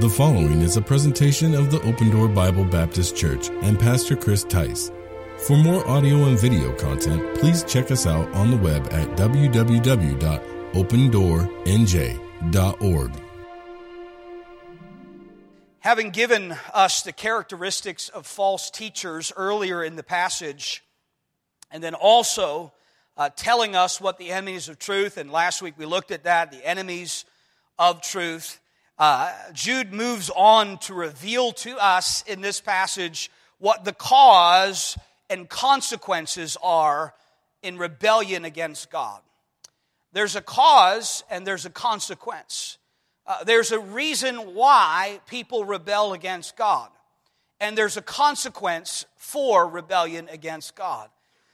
The following is a presentation of the Open Door Bible Baptist Church and Pastor Chris Tice. For more audio and video content, please check us out on the web at www.opendoornj.org. Having given us the characteristics of false teachers earlier in the passage, and then also telling us what the enemies of truth, and last week we looked at that, the enemies of truth, Jude moves on to reveal to us in this passage what the cause and consequences are in rebellion against God. There's a cause and there's a consequence. There's a reason why people rebel against God, and there's a consequence for rebellion against God.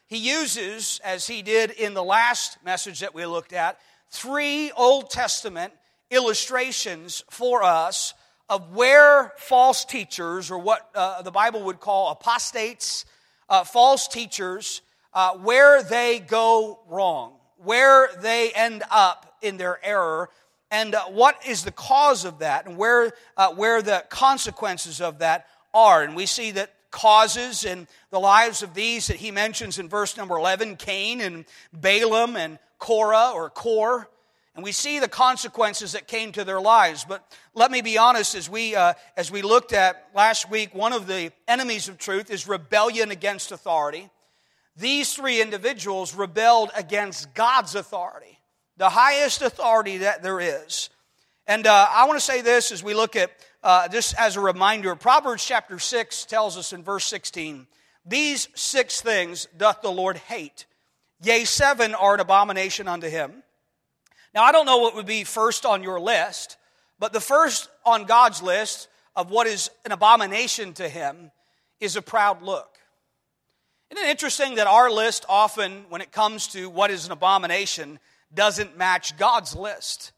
He uses, as he did in the last message that we looked at, three Old Testament illustrations for us of where false teachers, or what the Bible would call apostates, false teachers, where they go wrong, where they end up in their error, and what is the cause of that, and where the consequences of that are. And we see that causes in the lives of these that he mentions in verse number 11, Cain and Balaam and Korah or Kor. And we see the consequences that came to their lives. But let me be honest, as we looked at last week, one of the enemies of truth is rebellion against authority. These three individuals rebelled against God's authority, the highest authority that there is. And I want to say this as we look at, just as a reminder, Proverbs chapter 6 tells us in verse 16, "These six things doth the Lord hate, yea, seven are an abomination unto him." Now, I don't know what would be first on your list, but the first on God's list of what is an abomination to him is a proud look. Isn't it interesting that our list often, when it comes to what is an abomination, doesn't match God's list?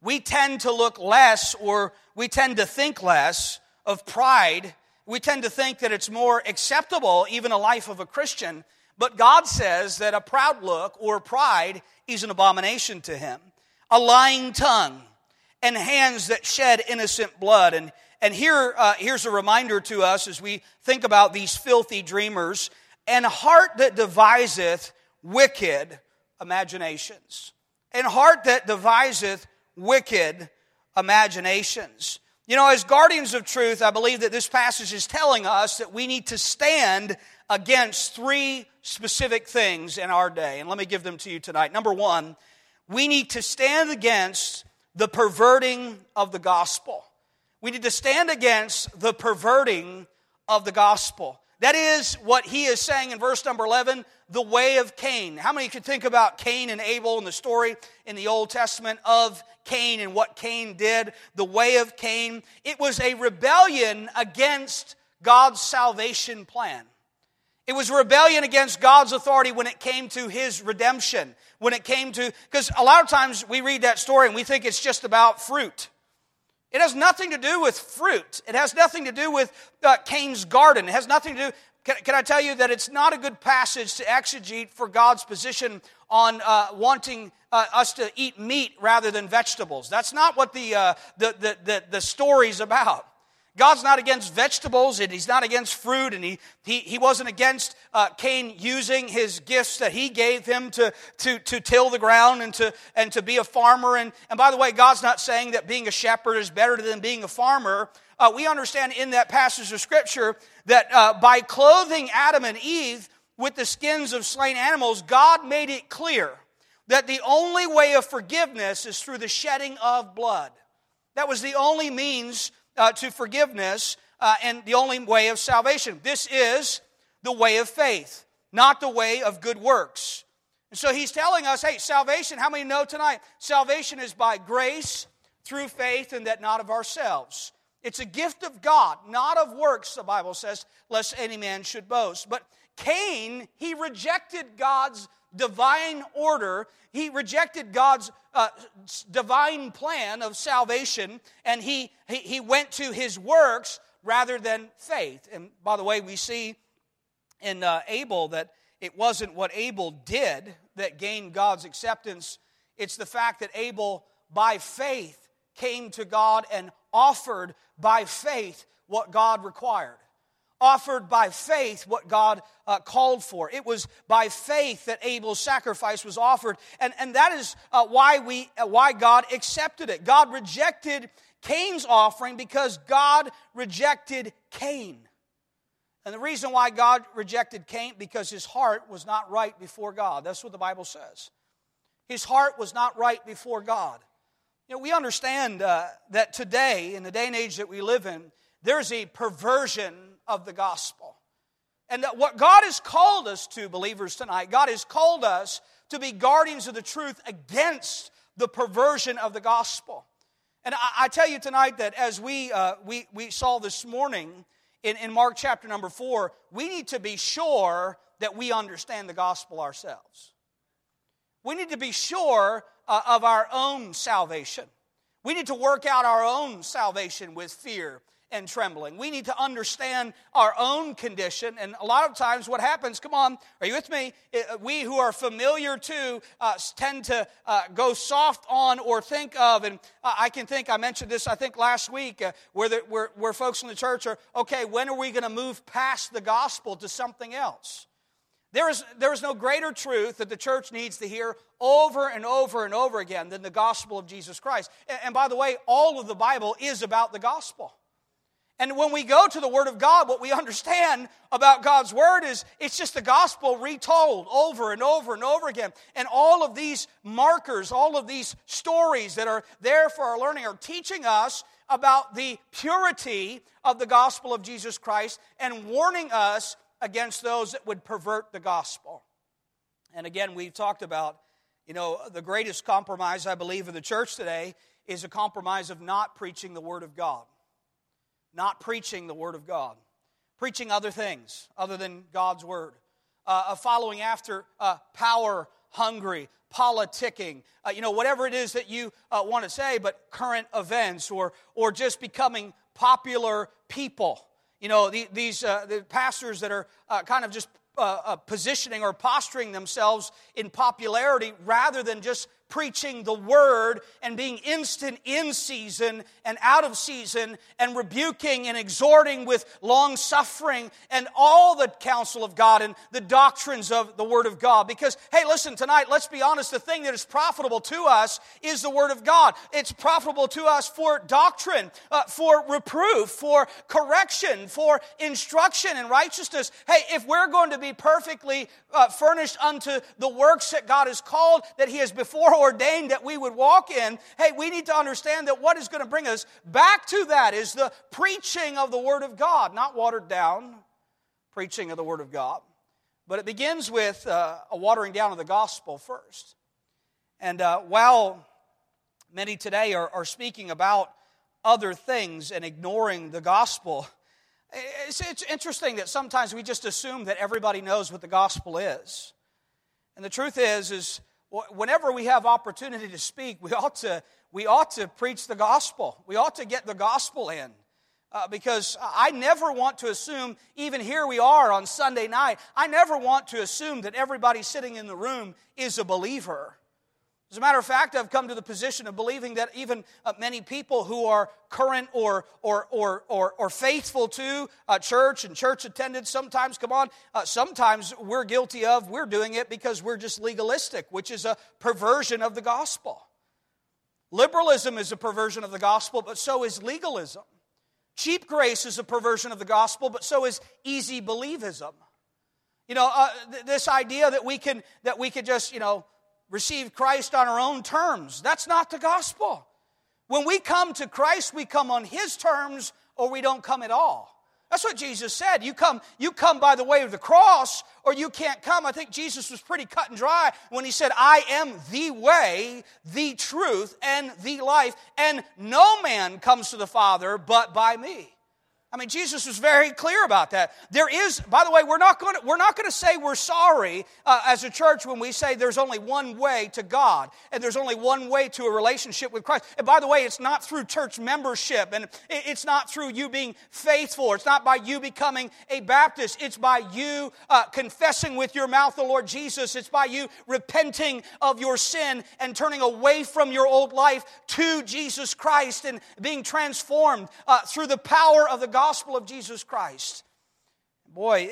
We tend to look less, or we tend to think less of pride. We tend to think that it's more acceptable, even a life of a Christian. But God says that a proud look or pride is an abomination to him. A lying tongue and hands that shed innocent blood. And here's a reminder to us as we think about these filthy dreamers. And heart that deviseth wicked imaginations. And heart that deviseth wicked imaginations. You know, as guardians of truth, I believe that this passage is telling us that we need to stand against three specific things in our day. And let me give them to you tonight. Number one, we need to stand against the perverting of the gospel. We need to stand against the perverting of the gospel. That is what he is saying in verse number 11, the way of Cain. How many could think about Cain and Abel and the story in the Old Testament of Cain and what Cain did? The way of Cain. It was a rebellion against God's salvation plan. It was rebellion against God's authority when it came to his redemption. When it came to, because a lot of times we read that story and we think it's just about fruit. It has nothing to do with fruit. It has nothing to do with Cain's garden. It has nothing to do, can I tell you that it's not a good passage to exegete for God's position on wanting us to eat meat rather than vegetables. That's not what the story's about. God's not against vegetables, and he's not against fruit, and he wasn't against Cain using his gifts that he gave him to till the ground and to be a farmer. And by the way, God's not saying that being a shepherd is better than being a farmer. We understand in that passage of Scripture that by clothing Adam and Eve with the skins of slain animals, God made it clear that the only way of forgiveness is through the shedding of blood. That was the only means to forgiveness, and the only way of salvation. This is the way of faith, not the way of good works. And so he's telling us, hey, salvation, how many know tonight? Salvation is by grace, through faith, and that not of ourselves. It's a gift of God, not of works, the Bible says, lest any man should boast. But Cain, he rejected God's divine order. He rejected God's divine plan of salvation, and he went to his works rather than faith. And by the way, we see in Abel that it wasn't what Abel did that gained God's acceptance. It's the fact that Abel, by faith, came to God and offered by faith what God required. Offered by faith what God called for. It was by faith that Abel's sacrifice was offered. And that is why God accepted it. God rejected Cain's offering because God rejected Cain. And the reason why God rejected Cain, because his heart was not right before God. That's what the Bible says. His heart was not right before God. You know, we understand that today, in the day and age that we live in, there's a perversion of the gospel. And that what God has called us to, believers tonight, God has called us to be guardians of the truth against the perversion of the gospel. And I tell you tonight that as we saw this morning in Mark chapter number 4, we need to be sure that we understand the gospel ourselves. We need to be sure of our own salvation. We need to work out our own salvation with fear and trembling. We need to understand our own condition. And a lot of times what happens, come on, are you with me? We who are familiar to tend to go soft on or think of, and I mentioned this I think last week, where folks in the church are, okay, when are we going to move past the gospel to something else? There is no greater truth that the church needs to hear over and over and over again than the gospel of Jesus Christ. And by the way, all of the Bible is about the gospel. And when we go to the Word of God, what we understand about God's Word is it's just the gospel retold over and over and over again. And all of these markers, all of these stories that are there for our learning are teaching us about the purity of the gospel of Jesus Christ and warning us against those that would pervert the gospel. And again, we've talked about, you know, the greatest compromise, I believe, in the church today is a compromise of not preaching the Word of God. Not preaching the Word of God. Preaching other things other than God's Word. Following after power, hungry, politicking, whatever it is that you want to say, but current events or just becoming popular people. You know, the pastors that are kind of just positioning or posturing themselves in popularity rather than just preaching the Word and being instant in season and out of season and rebuking and exhorting with long suffering and all the counsel of God and the doctrines of the Word of God. Because, hey, listen, tonight, let's be honest, the thing that is profitable to us is the Word of God. It's profitable to us for doctrine, for reproof, for correction, for instruction in righteousness. Hey, if we're going to be perfectly furnished unto the works that God has called, that He has before ordained that we would walk in, hey, we need to understand that what is going to bring us back to that is the preaching of the Word of God, not watered down preaching of the Word of God. But it begins with a watering down of the gospel first. And while many today are speaking about other things and ignoring the gospel, it's interesting that sometimes we just assume that everybody knows what the gospel is. And the truth is whenever we have opportunity to speak, we ought to preach the gospel. We ought to get the gospel in. Because I never want to assume, even here we are on Sunday night, I never want to assume that everybody sitting in the room is a believer. As a matter of fact, I've come to the position of believing that even many people who are current or faithful to church and church attendance, sometimes we're guilty of, we're doing it because we're just legalistic, which is a perversion of the gospel. Liberalism is a perversion of the gospel, but so is legalism. Cheap grace is a perversion of the gospel, but so is easy believism. You know, this idea that we could just, receive Christ on our own terms. That's not the gospel. When we come to Christ, we come on His terms or we don't come at all. That's what Jesus said. You come by the way of the cross or you can't come. I think Jesus was pretty cut and dry when He said, I am the way, the truth, and the life, and no man comes to the Father but by me. I mean, Jesus was very clear about that. There is, by the way, we're not going to say we're sorry as a church when we say there's only one way to God and there's only one way to a relationship with Christ. And by the way, it's not through church membership, and it's not through you being faithful. It's not by you becoming a Baptist. It's by you confessing with your mouth the Lord Jesus. It's by you repenting of your sin and turning away from your old life to Jesus Christ and being transformed through the power of the gospel of Jesus Christ. Boy,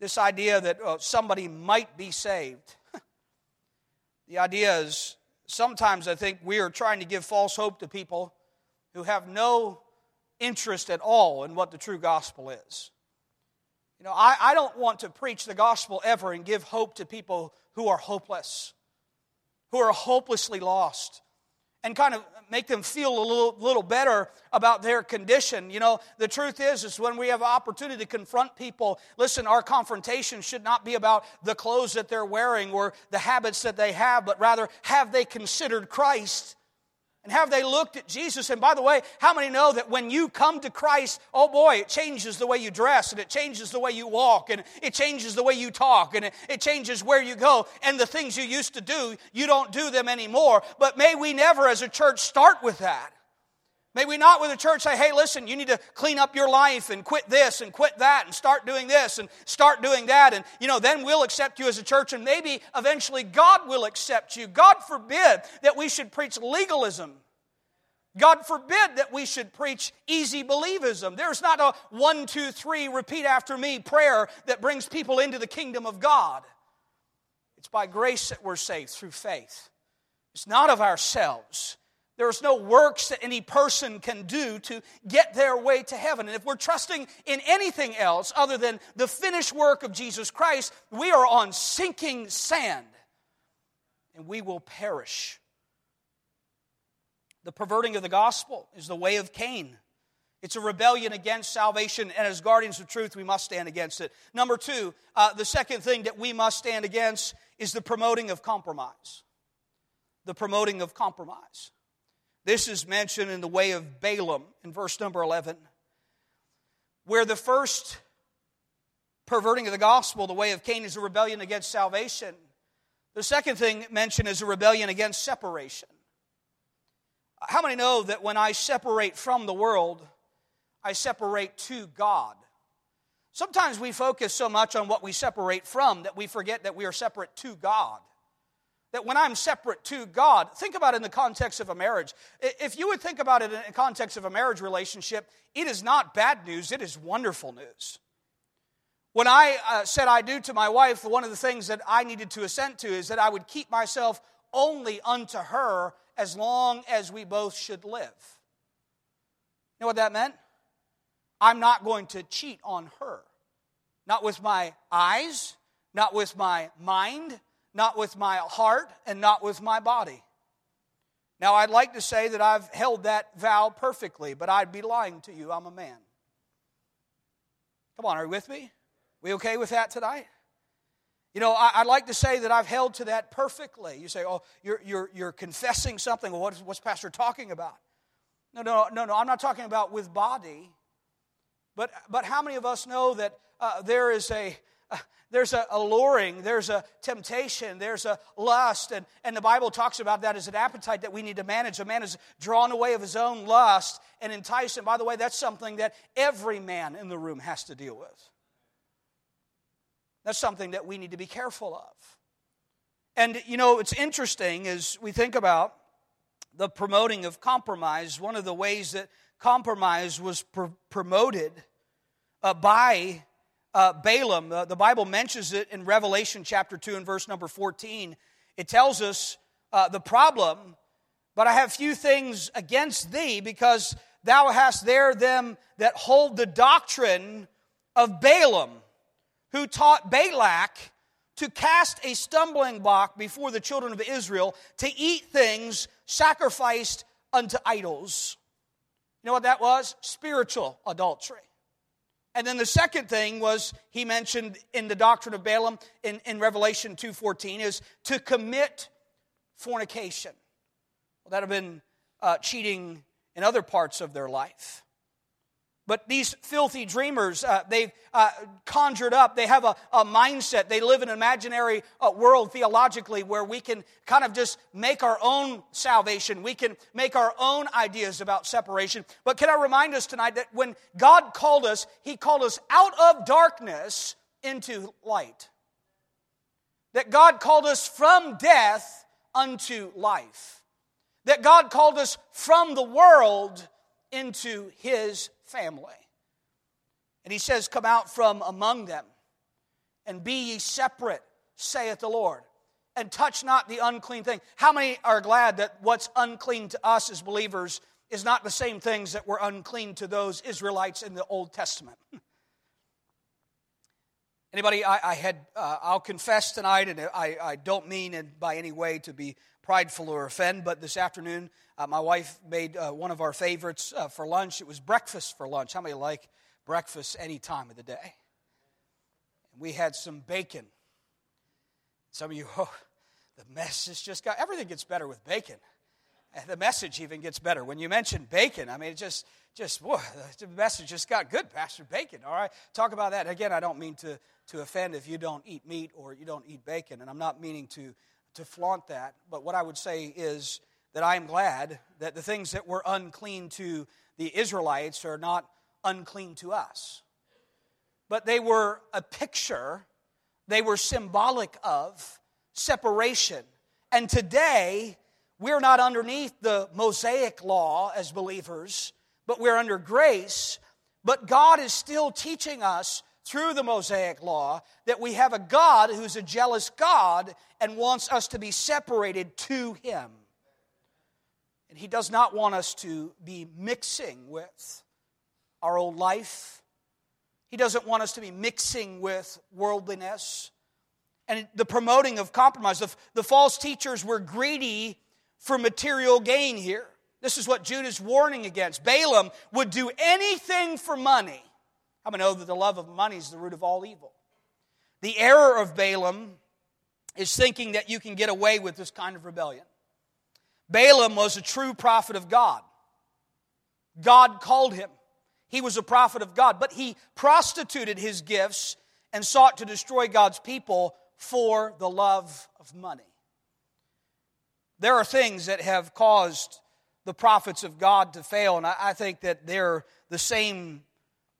this idea that somebody might be saved. The idea is sometimes I think we are trying to give false hope to people who have no interest at all in what the true gospel is. You know, I don't want to preach the gospel ever and give hope to people who are hopeless, who are hopelessly lost, and kind of make them feel a little better about their condition. You know, the truth is when we have opportunity to confront people, listen, our confrontation should not be about the clothes that they're wearing or the habits that they have, but rather, have they considered Christ? And have they looked at Jesus? And by the way, how many know that when you come to Christ, oh boy, it changes the way you dress, and it changes the way you walk, and it changes the way you talk, and it changes where you go, and the things you used to do, you don't do them anymore. But may we never as a church start with that. May we not with a church say, hey, listen, you need to clean up your life and quit this and quit that and start doing this and start doing that. And, you know, then we'll accept you as a church, and maybe eventually God will accept you. God forbid that we should preach legalism. God forbid that we should preach easy believism. There's not a 1, 2, 3, repeat after me prayer that brings people into the kingdom of God. It's by grace that we're saved through faith. It's not of ourselves. There is no works that any person can do to get their way to heaven. And if we're trusting in anything else other than the finished work of Jesus Christ, we are on sinking sand and we will perish. The perverting of the gospel is the way of Cain. It's a rebellion against salvation, and as guardians of truth, we must stand against it. Number two, the second thing that we must stand against is the promoting of compromise. The promoting of compromise. This is mentioned in the way of Balaam in verse number 11, where the first perverting of the gospel, the way of Cain, is a rebellion against salvation. The second thing mentioned is a rebellion against separation. How many know that when I separate from the world, I separate to God? Sometimes we focus so much on what we separate from that we forget that we are separate to God. That when I'm separate to God, think about it in the context of a marriage. If you would think about it in the context of a marriage relationship, it is not bad news, it is wonderful news. When I said I do to my wife, one of the things that I needed to assent to is that I would keep myself only unto her as long as we both should live. You know what that meant? I'm not going to cheat on her. Not with my eyes, not with my mind, not with my heart, and not with my body. Now, I'd like to say that I've held that vow perfectly, but I'd be lying to you. I'm a man. Come on, are you with me? We okay with that tonight? You know, I'd like to say that I've held to that perfectly. You say, oh, you're confessing something. Well, what's Pastor talking about? No, I'm not talking about with body. But how many of us know that there is a... There's a alluring, there's a temptation, there's a lust, and the Bible talks about that as an appetite that we need to manage. A man is drawn away of his own lust and enticed, and by the way, that's something that every man in the room has to deal with. That's something that we need to be careful of. And, you know, it's interesting as we think about the promoting of compromise, one of the ways that compromise was promoted by Balaam, the Bible mentions it in Revelation chapter 2 and verse number 14. It tells us the problem, but I have few things against thee because thou hast there them that hold the doctrine of Balaam, who taught Balak to cast a stumbling block before the children of Israel to eat things sacrificed unto idols. You know what that was? Spiritual adultery. And then the second thing was he mentioned in the doctrine of Balaam in Revelation 2:14 is to commit fornication. Well, that would have been cheating in other parts of their life. But these filthy dreamers, they've conjured up, they have a mindset, they live in an imaginary world theologically where we can kind of just make our own salvation, we can make our own ideas about separation. But can I remind us tonight that when God called us, He called us out of darkness into light. That God called us from death unto life. That God called us from the world into His family. And He says, come out from among them, and be ye separate, saith the Lord, and touch not the unclean thing. How many are glad that what's unclean to us as believers is not the same things that were unclean to those Israelites in the Old Testament? Anybody, I'll confess tonight, and I don't mean in by any way to be prideful or offend, but this afternoon my wife made one of our favorites for lunch. It was breakfast for lunch. How many like breakfast any time of the day? We had some bacon. Some of you, oh, the message just got, everything gets better with bacon. The message even gets better. When you mention bacon, I mean, it just whoa, the message just got good, Pastor. Bacon, all right? Talk about that. Again, I don't mean to offend if you don't eat meat or you don't eat bacon, and I'm not meaning to flaunt that. But what I would say is that I am glad that the things that were unclean to the Israelites are not unclean to us. But they were a picture, they were symbolic of separation. And today, we're not underneath the Mosaic law as believers, but we're under grace. But God is still teaching us through the Mosaic law that we have a God who's a jealous God and wants us to be separated to Him. And He does not want us to be mixing with our old life. He doesn't want us to be mixing with worldliness. And the promoting of compromise. The false teachers were greedy for material gain here. This is what Jude is warning against. Balaam would do anything for money. How many know that the love of money is the root of all evil? The error of Balaam is thinking that you can get away with this kind of rebellion. Balaam was a true prophet of God. God called him. He was a prophet of God, but he prostituted his gifts and sought to destroy God's people for the love of money. There are things that have caused the prophets of God to fail, and I think that they're the same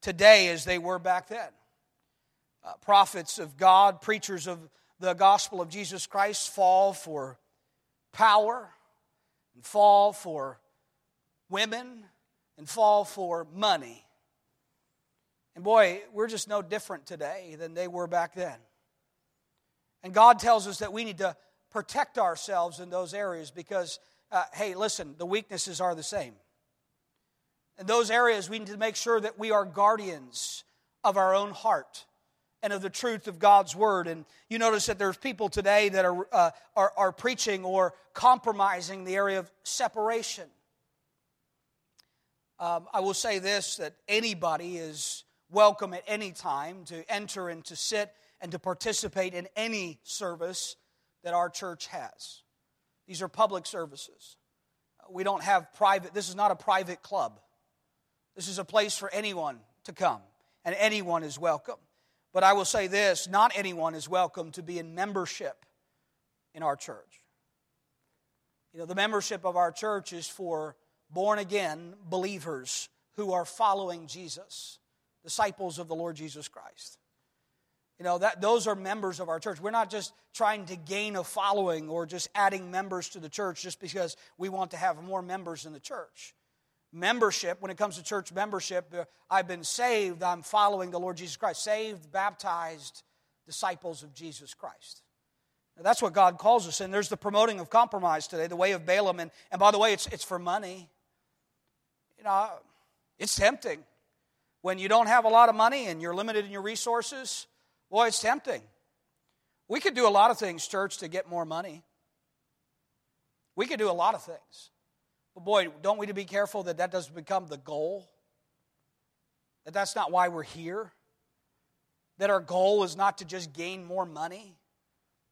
today as they were back then. Prophets of God, preachers of the gospel of Jesus Christ fall for power, and fall for women, and fall for money. And boy, we're just no different today than they were back then. And God tells us that we need to protect ourselves in those areas because, hey, listen, the weaknesses are the same. In those areas, we need to make sure that we are guardians of our own heart and of the truth of God's Word. And you notice that there's people today that are preaching or compromising the area of separation. I will say this, that anybody is welcome at any time to enter and to sit and to participate in any service that our church has. These are public services. We don't have private, this is not a private club. This is a place for anyone to come, and anyone is welcome. But I will say this, not anyone is welcome to be in membership in our church. You know, the membership of our church is for born-again believers who are following Jesus, disciples of the Lord Jesus Christ. You know, that those are members of our church. We're not just trying to gain a following or just adding members to the church just because we want to have more members in the church. Membership, when it comes to church membership, I've been saved, I'm following the Lord Jesus Christ. Saved, baptized, disciples of Jesus Christ. Now, that's what God calls us. And there's the promoting of compromise today, the way of Balaam. And by the way, it's for money. You know, it's tempting. When you don't have a lot of money and you're limited in your resources, boy, it's tempting. We could do a lot of things, church, to get more money. We could do a lot of things. But boy, don't we be careful that that doesn't become the goal? That that's not why we're here? That our goal is not to just gain more money?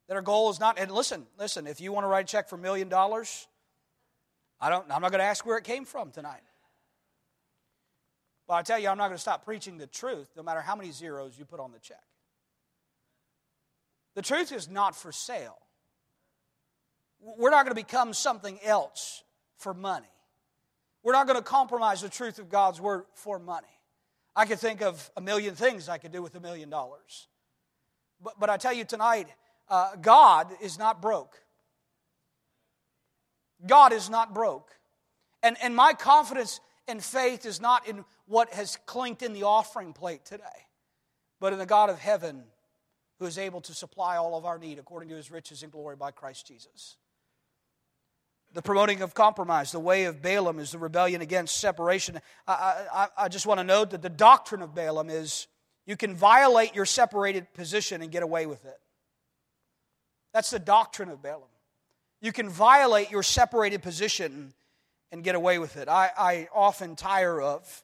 That our goal is not, and listen, if you want to write a check for $1 million, I'm not going to ask where it came from tonight. Well, I tell you, I'm not going to stop preaching the truth no matter how many zeros you put on the check. The truth is not for sale. We're not going to become something else for money. We're not going to compromise the truth of God's word for money. I could think of a million things I could do with $1 million. But I tell you tonight, God is not broke. God is not broke. And my confidence and faith is not in what has clinked in the offering plate today, but in the God of heaven who is able to supply all of our need according to his riches and glory by Christ Jesus. The promoting of compromise, the way of Balaam, is the rebellion against separation. I just want to note that the doctrine of Balaam is you can violate your separated position and get away with it. That's the doctrine of Balaam. You can violate your separated position and get away with it. I often tire of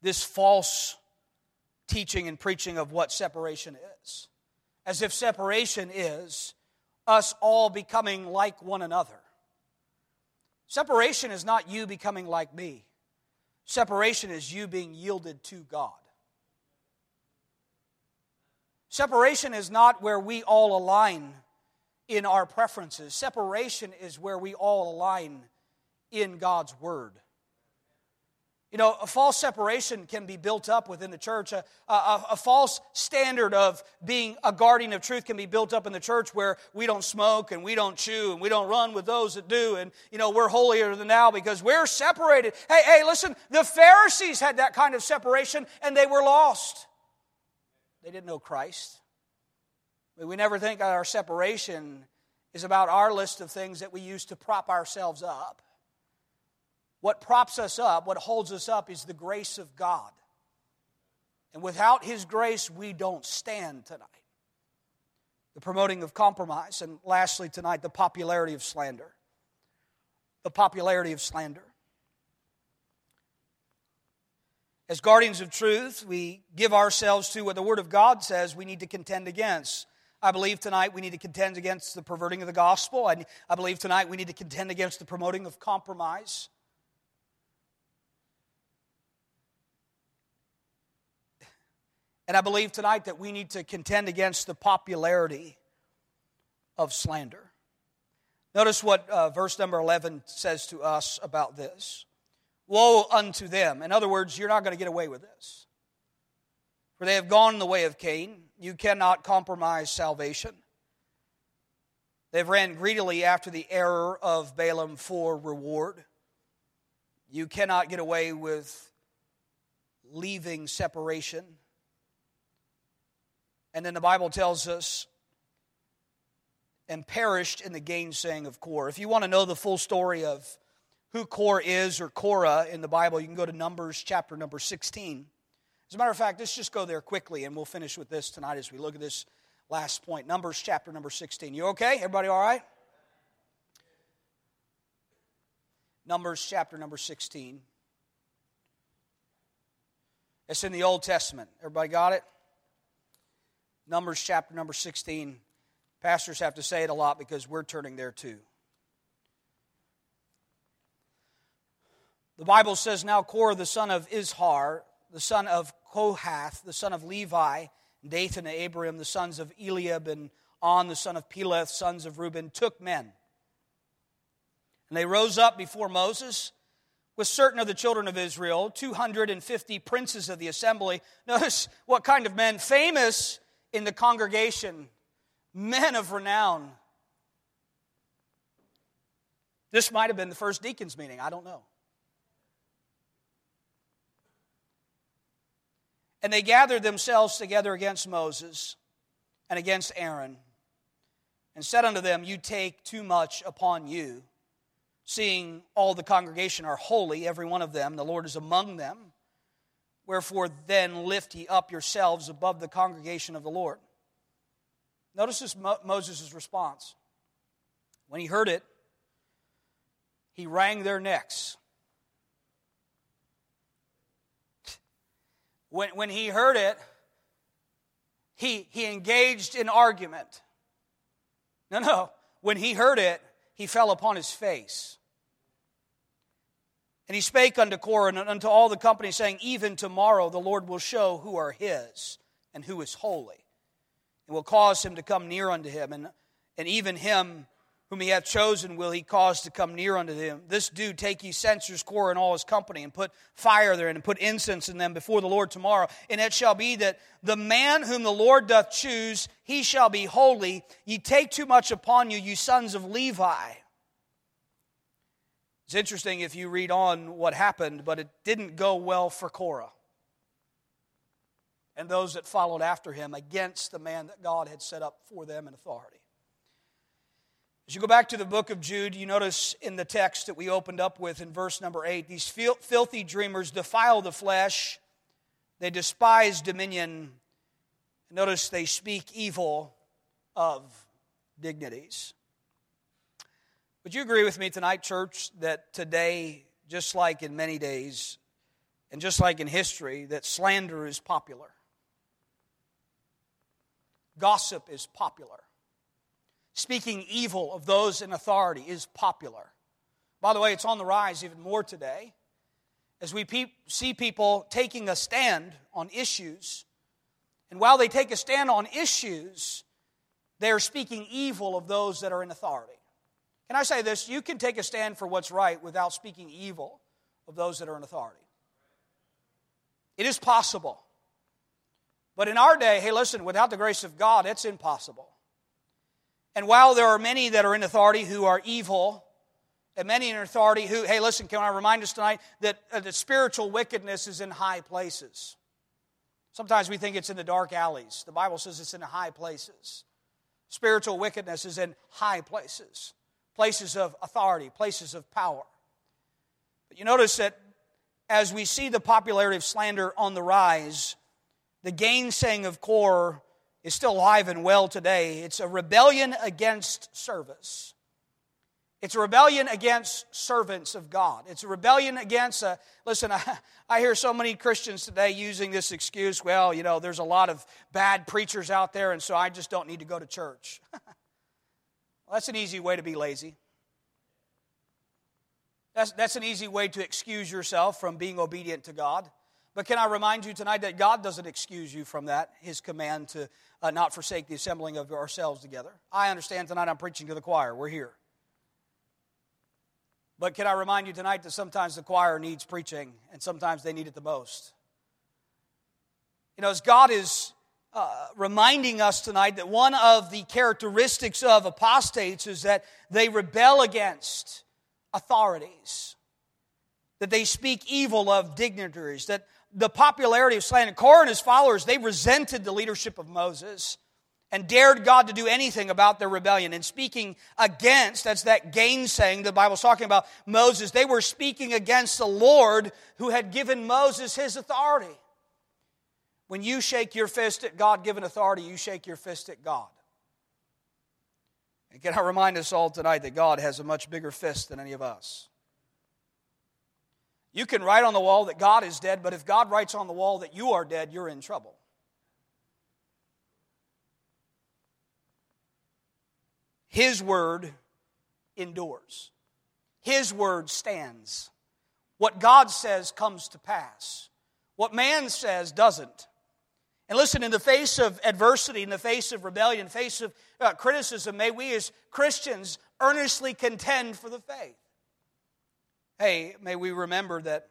this false teaching and preaching of what separation is, as if separation is us all becoming like one another. Separation is not you becoming like me. Separation is you being yielded to God. Separation is not where we all align in our preferences. Separation is where we all align in God's word. You know, a false separation can be built up within the church. A false standard of being a guardian of truth can be built up in the church where we don't smoke and we don't chew and we don't run with those that do. And, you know, we're holier than thou because we're separated. Hey, listen, the Pharisees had that kind of separation and they were lost. They didn't know Christ. We never think our separation is about our list of things that we use to prop ourselves up. What props us up, what holds us up, is the grace of God. And without his grace, we don't stand tonight. The promoting of compromise. And lastly tonight, the popularity of slander. The popularity of slander. As guardians of truth, we give ourselves to what the Word of God says we need to contend against. I believe tonight we need to contend against the perverting of the gospel. I believe tonight we need to contend against the promoting of compromise. And I believe tonight that we need to contend against the popularity of slander. Notice what verse number 11 says to us about this. Woe unto them. In other words, you're not going to get away with this. For they have gone in the way of Cain. You cannot compromise salvation. They've ran greedily after the error of Balaam for reward. You cannot get away with leaving separation. And then the Bible tells us, and perished in the gainsaying of Korah. If you want to know the full story of who Korah is, or Korah in the Bible, you can go to Numbers chapter number 16. As a matter of fact, let's just go there quickly, and we'll finish with this tonight as we look at this last point. Numbers chapter number 16. You okay? Everybody all right? Numbers chapter number 16. It's in the Old Testament. Everybody got it? Numbers chapter number 16. Pastors have to say it a lot because we're turning there too. The Bible says, now Korah, the son of Izhar, the son of Kohath, the son of Levi, Dathan and Abiram, the sons of Eliab, and On, the son of Peleth, sons of Reuben, took men. And they rose up before Moses with certain of the children of Israel, 250 princes of the assembly. Notice what kind of men, famous in the congregation, men of renown. This might have been the first deacons' meeting, I don't know. And they gathered themselves together against Moses and against Aaron, and said unto them, you take too much upon you, seeing all the congregation are holy, every one of them, the Lord is among them. Wherefore then lift ye up yourselves above the congregation of the Lord. Notice this Moses' response. When he heard it, he wrung their necks. When he heard it, he engaged in argument. No. When he heard it, he fell upon his face. And he spake unto Korah and unto all the company, saying, even tomorrow the Lord will show who are his and who is holy, and will cause him to come near unto him. And even him whom he hath chosen will he cause to come near unto him. This do take ye censers, Korah and all his company, and put fire therein, and put incense in them before the Lord tomorrow. And it shall be that the man whom the Lord doth choose, he shall be holy. Ye take too much upon you, you sons of Levi. It's interesting if you read on what happened, but it didn't go well for Korah and those that followed after him against the man that God had set up for them in authority. As you go back to the book of Jude, you notice in the text that we opened up with in verse number 8, these filthy dreamers defile the flesh, they despise dominion. Notice they speak evil of dignities. Would you agree with me tonight, church, that today, just like in many days, and just like in history, that slander is popular? Gossip is popular. Speaking evil of those in authority is popular. By the way, it's on the rise even more today as we see people taking a stand on issues. And while they take a stand on issues, they are speaking evil of those that are in authority. Can I say this? You can take a stand for what's right without speaking evil of those that are in authority. It is possible. But in our day, hey, listen, without the grace of God, it's impossible. And while there are many that are in authority who are evil, and many in authority who, hey, listen, can I remind us tonight that the spiritual wickedness is in high places. Sometimes we think it's in the dark alleys. The Bible says it's in the high places. Spiritual wickedness is in high places, places of authority, places of power. But you notice that as we see the popularity of slander on the rise, the gainsaying of Korah is still alive and well today. It's a rebellion against service. It's a rebellion against servants of God. It's a rebellion against, I hear so many Christians today using this excuse, well, you know, there's a lot of bad preachers out there, and so I just don't need to go to church. Well, that's an easy way to be lazy. That's an easy way to excuse yourself from being obedient to God. But can I remind you tonight that God doesn't excuse you from that, His command to not forsake the assembling of ourselves together. I understand tonight I'm preaching to the choir. We're here. But can I remind you tonight that sometimes the choir needs preaching, and sometimes they need it the most. You know, as God is reminding us tonight that one of the characteristics of apostates is that they rebel against authorities, that they speak evil of dignitaries, that the popularity of slander. Korah and his followers, they resented the leadership of Moses and dared God to do anything about their rebellion. And speaking against, that's that gainsaying the Bible's talking about Moses. They were speaking against the Lord who had given Moses his authority. When you shake your fist at God-given authority, you shake your fist at God. And can I remind us all tonight that God has a much bigger fist than any of us. You can write on the wall that God is dead, but if God writes on the wall that you are dead, you're in trouble. His word endures. His word stands. What God says comes to pass. What man says doesn't. And listen, in the face of adversity, in the face of rebellion, in the face of criticism, may we as Christians earnestly contend for the faith. Hey, may we remember that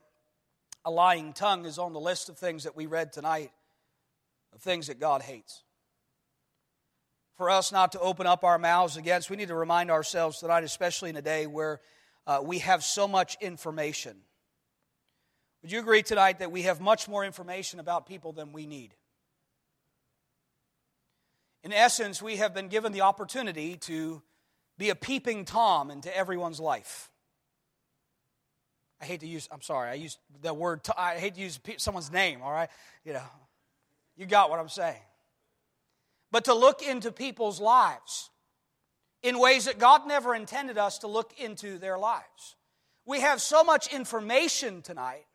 a lying tongue is on the list of things that we read tonight, of things that God hates. For us not to open up our mouths against, we need to remind ourselves tonight, especially in a day where we have so much information. Would you agree tonight that we have much more information about people than we need? In essence, we have been given the opportunity to be a peeping Tom into everyone's life. I hate to use someone's name, all right? You know, you got what I'm saying. But to look into people's lives in ways that God never intended us to look into their lives. We have so much information tonight.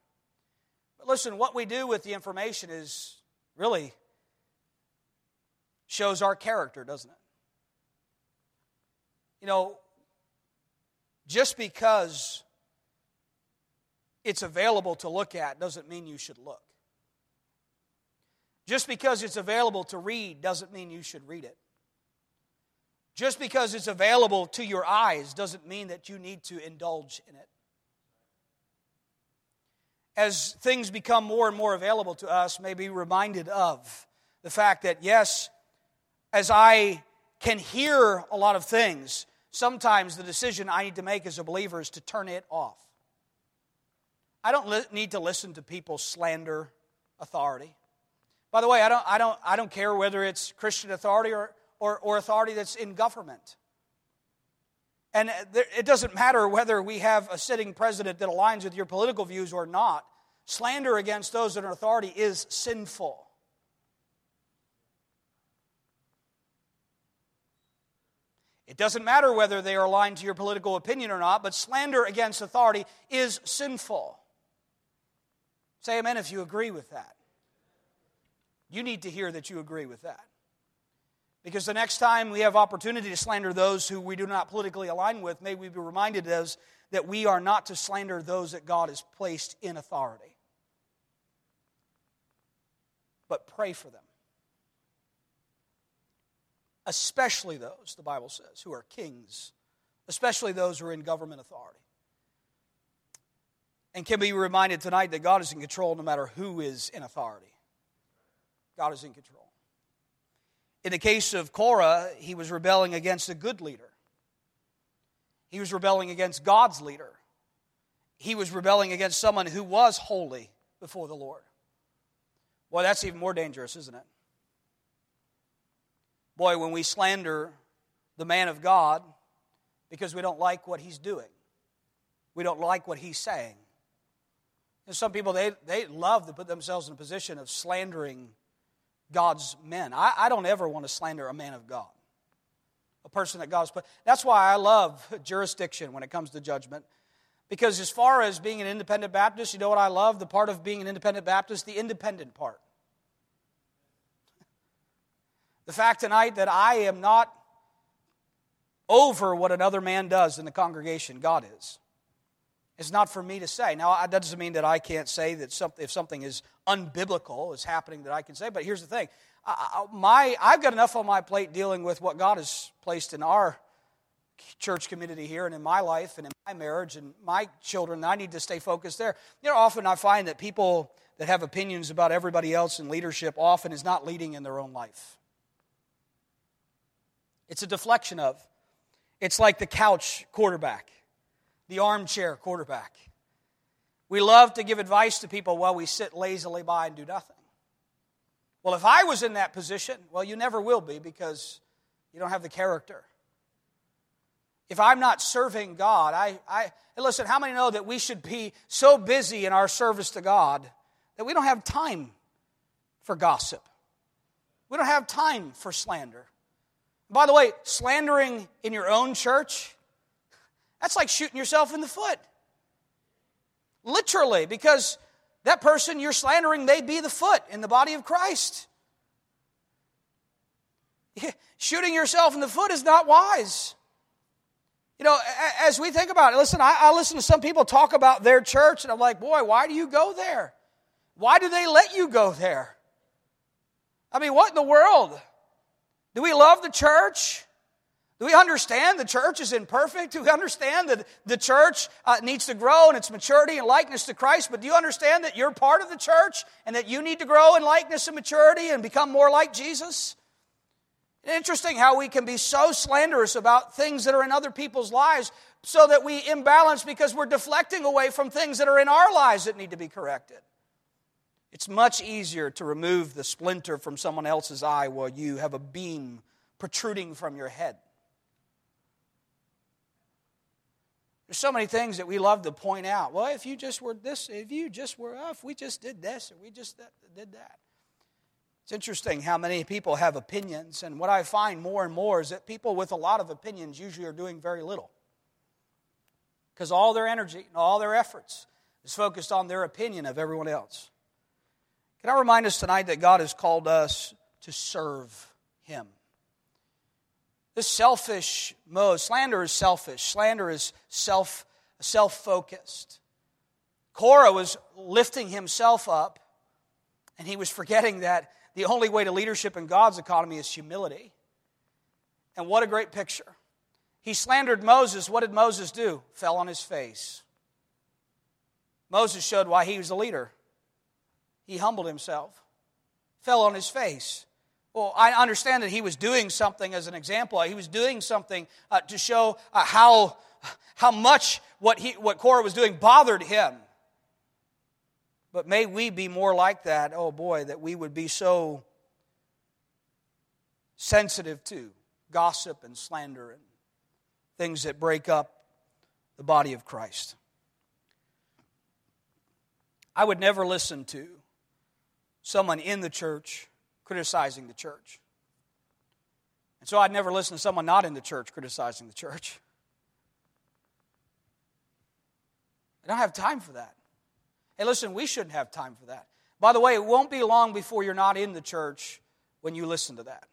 But listen, what we do with the information is really shows our character, doesn't it? You know, just because it's available to look at doesn't mean you should look. Just because it's available to read doesn't mean you should read it. Just because it's available to your eyes doesn't mean that you need to indulge in it. As things become more and more available to us, may be reminded of the fact that, yes, as I can hear a lot of things, sometimes the decision I need to make as a believer is to turn it off. I don't need to listen to people slander authority. By the way, I don't care whether it's Christian authority or authority that's in government. And it doesn't matter whether we have a sitting president that aligns with your political views or not. Slander against those in authority is sinful. It doesn't matter whether they are aligned to your political opinion or not, but slander against authority is sinful. Say amen if you agree with that. You need to hear that you agree with that. Because the next time we have opportunity to slander those who we do not politically align with, may we be reminded as that we are not to slander those that God has placed in authority. But pray for them. Especially those, the Bible says, who are kings. Especially those who are in government authority. And can be reminded tonight that God is in control no matter who is in authority. God is in control. In the case of Korah, he was rebelling against a good leader. He was rebelling against God's leader. He was rebelling against someone who was holy before the Lord. Boy, that's even more dangerous, isn't it? Boy, when we slander the man of God because we don't like what he's doing. We don't like what he's saying. And some people, they love to put themselves in a position of slandering God's men. I don't ever want to slander a man of God, a person that God's put. That's why I love jurisdiction when it comes to judgment, because as far as being an independent Baptist, you know what I love? The part of being an independent Baptist, the independent part. The fact tonight that I am not over what another man does in the congregation, God is. It's not for me to say. Now, that doesn't mean that I can't say that if something is unbiblical is happening that I can say, but here's the thing. I've got enough on my plate dealing with what God has placed in our church community here and in my life and in my marriage and my children, and I need to stay focused there. You know, often I find that people that have opinions about everybody else in leadership often is not leading in their own life. It's a deflection of. It's like the couch quarterback. The armchair quarterback. We love to give advice to people while we sit lazily by and do nothing. Well, if I was in that position, well, you never will be because you don't have the character. If I'm not serving God, listen, how many know that we should be so busy in our service to God that we don't have time for gossip? We don't have time for slander. By the way, slandering in your own church, that's like shooting yourself in the foot. Literally, because that person you're slandering may be the foot in the body of Christ. Shooting yourself in the foot is not wise. You know, as we think about it, listen, I listen to some people talk about their church, and I'm like, boy, why do you go there? Why do they let you go there? I mean, what in the world? Do we love the church? Do we understand the church is imperfect? Do we understand that the church needs to grow in its maturity and likeness to Christ? But do you understand that you're part of the church and that you need to grow in likeness and maturity and become more like Jesus? It's interesting how we can be so slanderous about things that are in other people's lives so that we imbalance because we're deflecting away from things that are in our lives that need to be corrected. It's much easier to remove the splinter from someone else's eye while you have a beam protruding from your head. There's so many things that we love to point out. Well, if you just were this, if you just were, if we just did this, or we just did that. It's interesting how many people have opinions, and what I find more and more is that people with a lot of opinions usually are doing very little. Because all their energy and all their efforts is focused on their opinion of everyone else. Can I remind us tonight that God has called us to serve Him? This selfish mode, slander is selfish. Slander is self-focused. Korah was lifting himself up, and he was forgetting that the only way to leadership in God's economy is humility. And what a great picture. He slandered Moses. What did Moses do? Fell on his face. Moses showed why he was a leader. He humbled himself. Fell on his face. Well, I understand that he was doing something as an example. He was doing something to show how much what Korah was doing bothered him. But may we be more like that, oh boy, that we would be so sensitive to gossip and slander and things that break up the body of Christ. I would never listen to someone in the church criticizing the church. And so I'd never listen to someone not in the church criticizing the church. I don't have time for that. Hey, listen, we shouldn't have time for that. By the way, it won't be long before you're not in the church when you listen to that.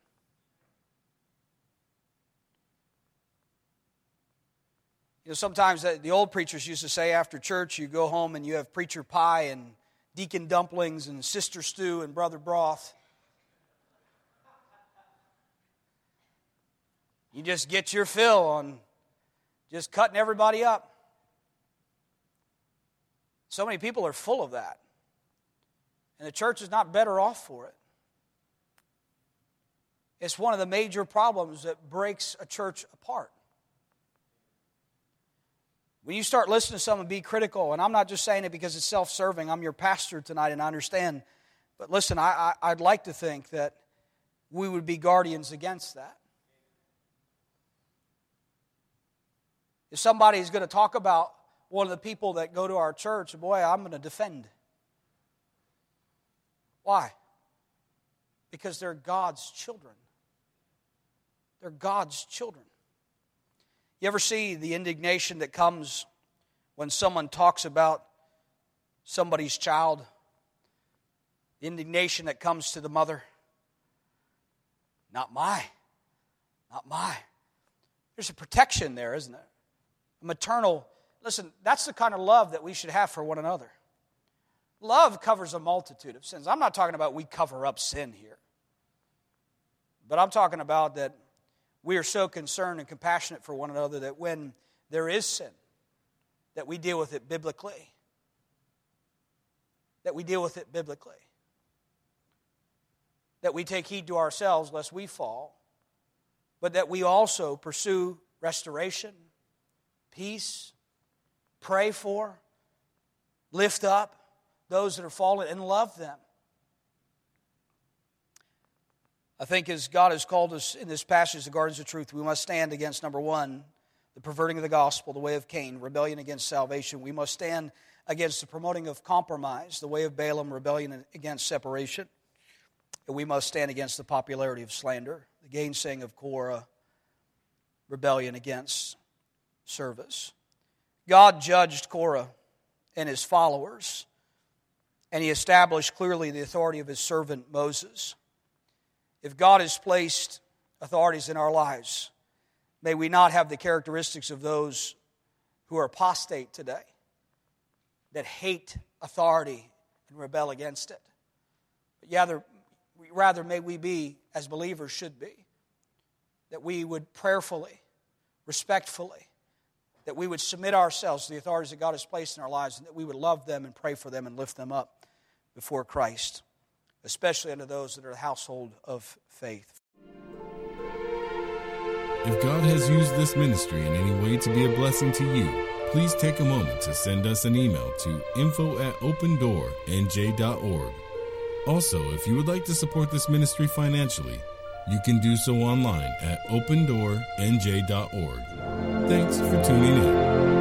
You know, sometimes the old preachers used to say after church, you go home and you have preacher pie and deacon dumplings and sister stew and brother broth. You just get your fill on just cutting everybody up. So many people are full of that. And the church is not better off for it. It's one of the major problems that breaks a church apart. When you start listening to someone, be critical. And I'm not just saying it because it's self-serving. I'm your pastor tonight and I understand. But listen, I'd like to think that we would be guardians against that. If somebody is going to talk about one of the people that go to our church, boy, I'm going to defend. Why? Because they're God's children. They're God's children. You ever see the indignation that comes when someone talks about somebody's child? The indignation that comes to the mother? Not my. There's a protection there, isn't there? A maternal. Listen, that's the kind of love that we should have for one another. Love covers a multitude of sins. I'm not talking about we cover up sin here. But I'm talking about that we are so concerned and compassionate for one another that when there is sin, that we deal with it biblically. That we take heed to ourselves lest we fall, but that we also pursue restoration, peace, pray for, lift up those that are fallen, and love them. I think as God has called us in this passage, the guardians of truth, we must stand against, number one, the perverting of the gospel, the way of Cain, rebellion against salvation. We must stand against the promoting of compromise, the way of Balaam, rebellion against separation. And we must stand against the popularity of slander, the gainsaying of Korah, rebellion against service. God judged Korah and his followers, and he established clearly the authority of his servant Moses. If God has placed authorities in our lives, may we not have the characteristics of those who are apostate today, that hate authority and rebel against it. But rather, may we be, as believers should be, that we would prayerfully, respectfully, that we would submit ourselves to the authorities that God has placed in our lives, and that we would love them and pray for them and lift them up before Christ, especially unto those that are the household of faith. If God has used this ministry in any way to be a blessing to you, please take a moment to send us an email to info@opendoornj.org. Also, if you would like to support this ministry financially, you can do so online at opendoornj.org. Thanks for tuning in.